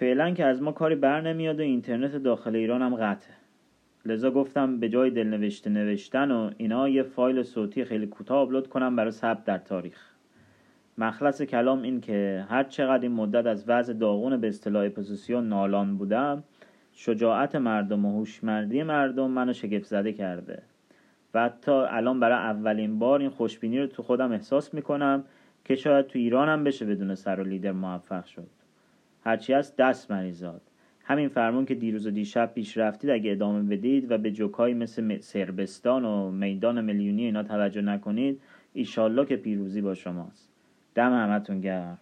فعلا که از ما کاری بر نمیاد و اینترنت داخل ایران هم قطعه. لذا گفتم به جای دلنوشته نوشتن و اینا یه فایل صوتی خیلی کوتاه آپلود کنم برای ثبت در تاریخ. مخلص کلام این که هر چقدر این مدت از وضع داغون به اصطلاح اپوزیسیون نالان بودم، شجاعت مردم و هوشمندی مردم منو شگفت زده کرده و حتی الان برای اولین بار این خوشبینی رو تو خودم احساس میکنم که شاید تو ایرانم بشه بدون سر و لیدر موفق شد. هرچی هست دست مریزاد. همین فرمون که دیروز و دیشب پیش رفتید اگه ادامه بدید و به جوکایی مثل سربستان و میدان میلیونی اینا توجه نکنید، ایشالله که پیروزی با شماست. دم همتون گرم.